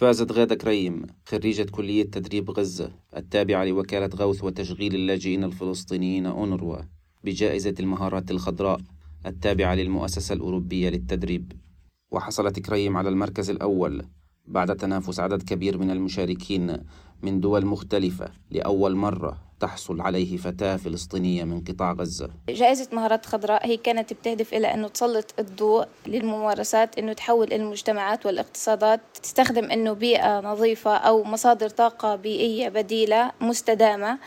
فازت غادة كريم خريجة كلية تدريب غزة التابعة لوكالة غوث وتشغيل اللاجئين الفلسطينيين أونروا بجائزة المهارات الخضراء التابعة للمؤسسة الأوروبية للتدريب. وحصلت كريم على المركز الأول بعد تنافس عدد كبير من المشاركين من دول مختلفة، لأول مرة تحصل عليه فتاة فلسطينية من قطاع غزة. جائزة مهارات خضراء هي كانت بتهدف إلى أنه تسلط الضوء للممارسات، أنه تحول المجتمعات والاقتصادات تستخدم أنه بيئة نظيفة أو مصادر طاقة بيئية بديلة مستدامة.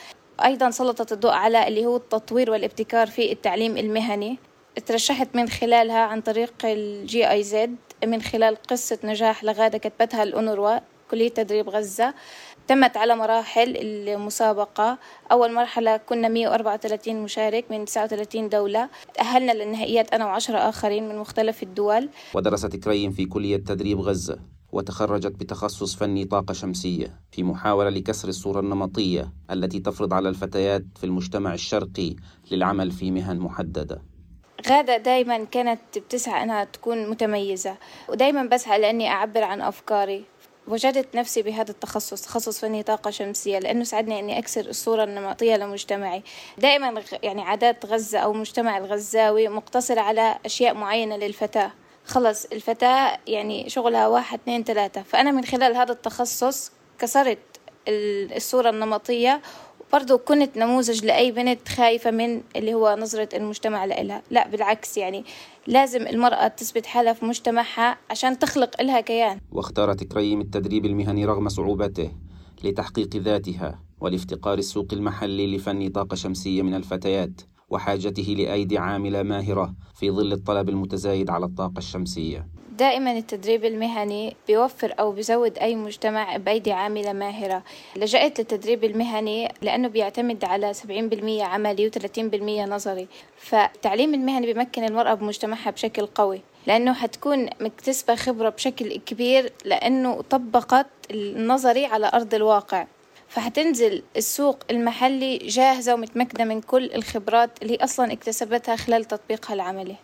أيضا سلطت الضوء على اللي هو التطوير والابتكار في التعليم المهني. ترشحت من خلالها عن طريق الجي اي زيد من خلال قصة نجاح لغادة كتبتها الأونروا كلية تدريب غزة. تمت على مراحل المسابقة. أول مرحلة كنا 134 مشارك من 39 دولة، تأهلنا للنهائيات أنا و10 آخرين من مختلف الدول. ودرست كريم في كلية تدريب غزة وتخرجت بتخصص فني طاقة شمسية في محاولة لكسر الصورة النمطية التي تفرض على الفتيات في المجتمع الشرقي للعمل في مهن محددة. غادة دايما كانت بتسعى أنها تكون متميزة، ودايما بسعى لأني أعبر عن أفكاري. وجدت نفسي بهذا التخصص، تخصص فني طاقة شمسية، لأنه ساعدني أني أكسر الصورة النمطية لمجتمعي. دائما يعني عادات غزة أو مجتمع الغزاوي مقتصر على أشياء معينة للفتاة، خلص الفتاة يعني شغلها 1 2 3. فأنا من خلال هذا التخصص كسرت الصورة النمطية، برضو كنت نموذج لأي بنت خايفة من اللي هو نظرة المجتمع لإلها. لا بالعكس، يعني لازم المرأة تثبت حالها في مجتمعها عشان تخلق إلها كيان. واختارت كريم التدريب المهني رغم صعوبته لتحقيق ذاتها ولافتقار السوق المحلي لفن طاقة شمسية من الفتيات وحاجته لأيدي عاملة ماهرة في ظل الطلب المتزايد على الطاقة الشمسية. دائما التدريب المهني بيوفر أو بيزود أي مجتمع بأيدي عاملة ماهرة. لجأت للتدريب المهني لأنه بيعتمد على 70% عملي و30% نظري. فالتعليم المهني بيمكن المرأة بمجتمعها بشكل قوي، لأنه حتكون مكتسبة خبرة بشكل كبير، لأنه طبقت النظري على أرض الواقع. فحتنزل السوق المحلي جاهزة ومتمكنة من كل الخبرات اللي أصلا اكتسبتها خلال تطبيقها العملي.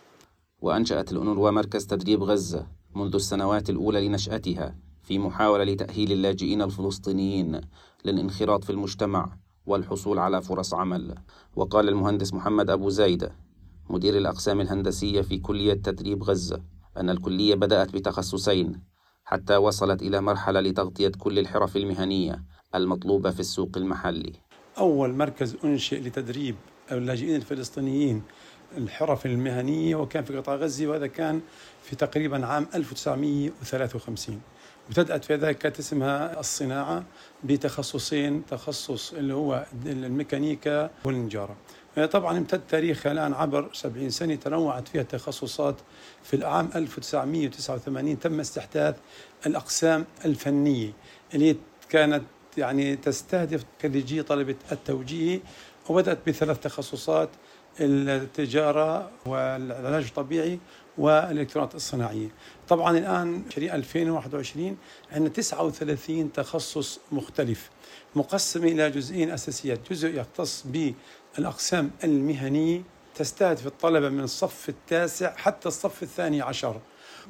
وأنشأت الأونروا مركز تدريب غزة منذ السنوات الأولى لنشأتها في محاولة لتأهيل اللاجئين الفلسطينيين للانخراط في المجتمع والحصول على فرص عمل. وقال المهندس محمد أبو زايدة مدير الأقسام الهندسية في كلية تدريب غزة أن الكلية بدأت بتخصصين حتى وصلت إلى مرحلة لتغطية كل الحرف المهنية المطلوبة في السوق المحلي. أول مركز أنشئ لتدريب اللاجئين الفلسطينيين الحرف المهنية وكان في قطاع غزة، وهذا كان في تقريبا عام 1953. وابتدأت في ذلك كانت اسمها الصناعة بتخصصين، تخصص اللي هو الميكانيكا والنجارة. طبعا امتد تاريخها الآن عبر 70 سنة، تنوعت فيها التخصصات. في العام 1989 تم استحداث الأقسام الفنية اللي كانت يعني تستهدف خريجي طلبة التوجيه، وبدأت ب3 تخصصات: التجارة والعلاج الطبيعي والإلكترونات الصناعية. طبعا الآن في 2021 عندنا 39 تخصص مختلف مقسم إلى جزئين أساسيات. جزء يختص بالأقسام المهنية تستهدف الطلبة من الصف التاسع حتى الصف 12.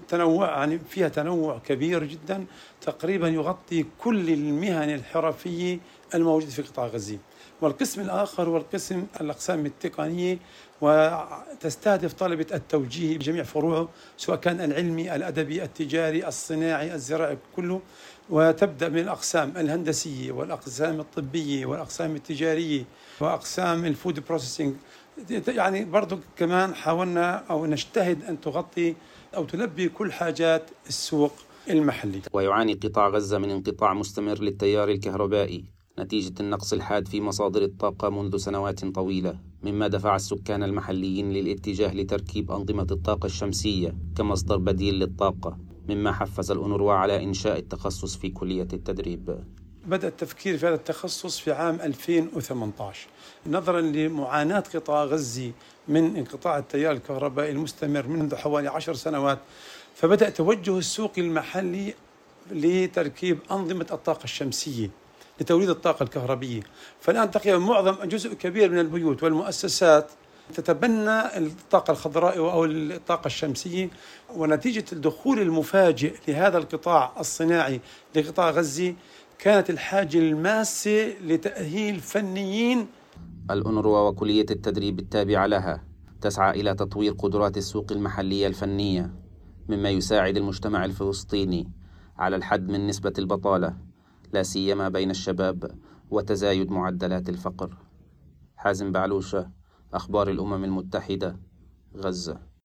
تنوع يعني فيها تنوع كبير جدا، تقريبا يغطي كل المهن الحرفية الموجودة في قطاع غزة. والقسم الآخر والقسم الأقسام التقنية، وتستهدف طلبة التوجيه بجميع فروعه سواء كان العلمي، الأدبي، التجاري، الصناعي، الزراعي كله. وتبدأ من الأقسام الهندسية والأقسام الطبية والأقسام التجارية وأقسام الفود بروسيسنج. يعني برضو كمان حاولنا أو نجتهد أن تغطي أو تلبي كل حاجات السوق المحلي. ويعاني قطاع غزة من انقطاع مستمر للتيار الكهربائي نتيجة النقص الحاد في مصادر الطاقة منذ سنوات طويلة، مما دفع السكان المحليين للاتجاه لتركيب أنظمة الطاقة الشمسية كمصدر بديل للطاقة، مما حفز الأونروا على إنشاء التخصص في كلية التدريب. بدأ التفكير في هذا التخصص في عام 2018 نظرا لمعاناة قطاع غزة من انقطاع التيار الكهربائي المستمر منذ حوالي 10 سنوات. فبدأ توجه السوق المحلي لتركيب أنظمة الطاقة الشمسية لتوليد الطاقة الكهربية. فالآن تقريبا معظم جزء كبير من البيوت والمؤسسات تتبنى الطاقة الخضراء أو الطاقة الشمسية، ونتيجة الدخول المفاجئ لهذا القطاع الصناعي لقطاع غزة كانت الحاجة الماسة لتأهيل فنيين. الأونروا وكلية التدريب التابعة لها تسعى إلى تطوير قدرات السوق المحلية الفنية، مما يساعد المجتمع الفلسطيني على الحد من نسبة البطالة، لا سيما بين الشباب، وتزايد معدلات الفقر. حازم بعلوشة، أخبار الأمم المتحدة، غزة.